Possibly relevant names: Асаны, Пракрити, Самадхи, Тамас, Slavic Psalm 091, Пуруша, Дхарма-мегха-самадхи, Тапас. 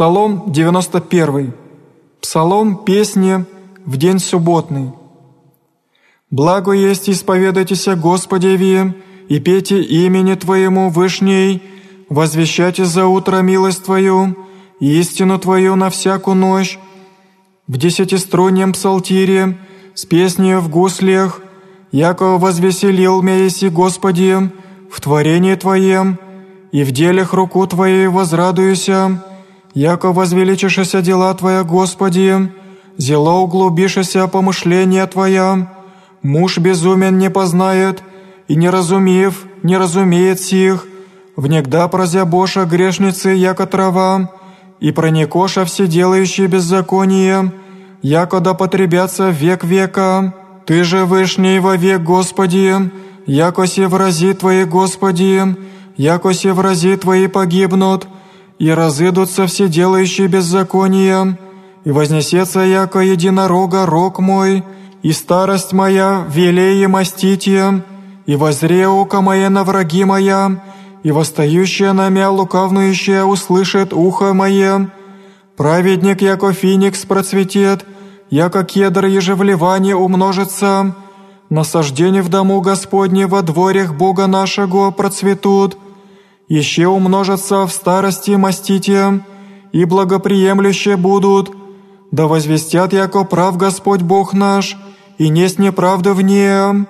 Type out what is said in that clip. Псалом 91. Псалом песни в день субботный. «Благо есть исповедайтеся Господеве, и пейте имени Твоему вышней, возвещайте за утро милость Твою, истину Твою на всякую ночь, в десятиструннем псалтире, с песнею в гуслях, яко возвеселил мя еси Господи, в творении Твоем, и в делях руку Твоей возрадуюся, яко возвеличишеся дела Твоя, Господи, зело углубишеся помышления Твоя, муж безумен не познает, и неразумив не разумеет сих, внегда прозябоша грешницы, яко трава, и проникоша вседелающие беззаконие, яко да потребятся век века. Ты же вышний вовек, Господи, яко се врази Твои, Господи, яко се врази Твои погибнут, и разыдутся вседелающие беззакония, и вознесется яко единорога рог мой, и старость моя велее мастите, и возре око мое на враги моя, и восстающая на мя лукавнующая услышит ухо мое. Праведник, яко феникс, процветет, яко кедр ежевливание умножится. Насаждение в дому Господне во дворях Бога нашего процветут. Еще умножатся в старости мастите, и благоприемлющие будут. Да возвестят, яко прав Господь Бог наш, и несть неправды в нем».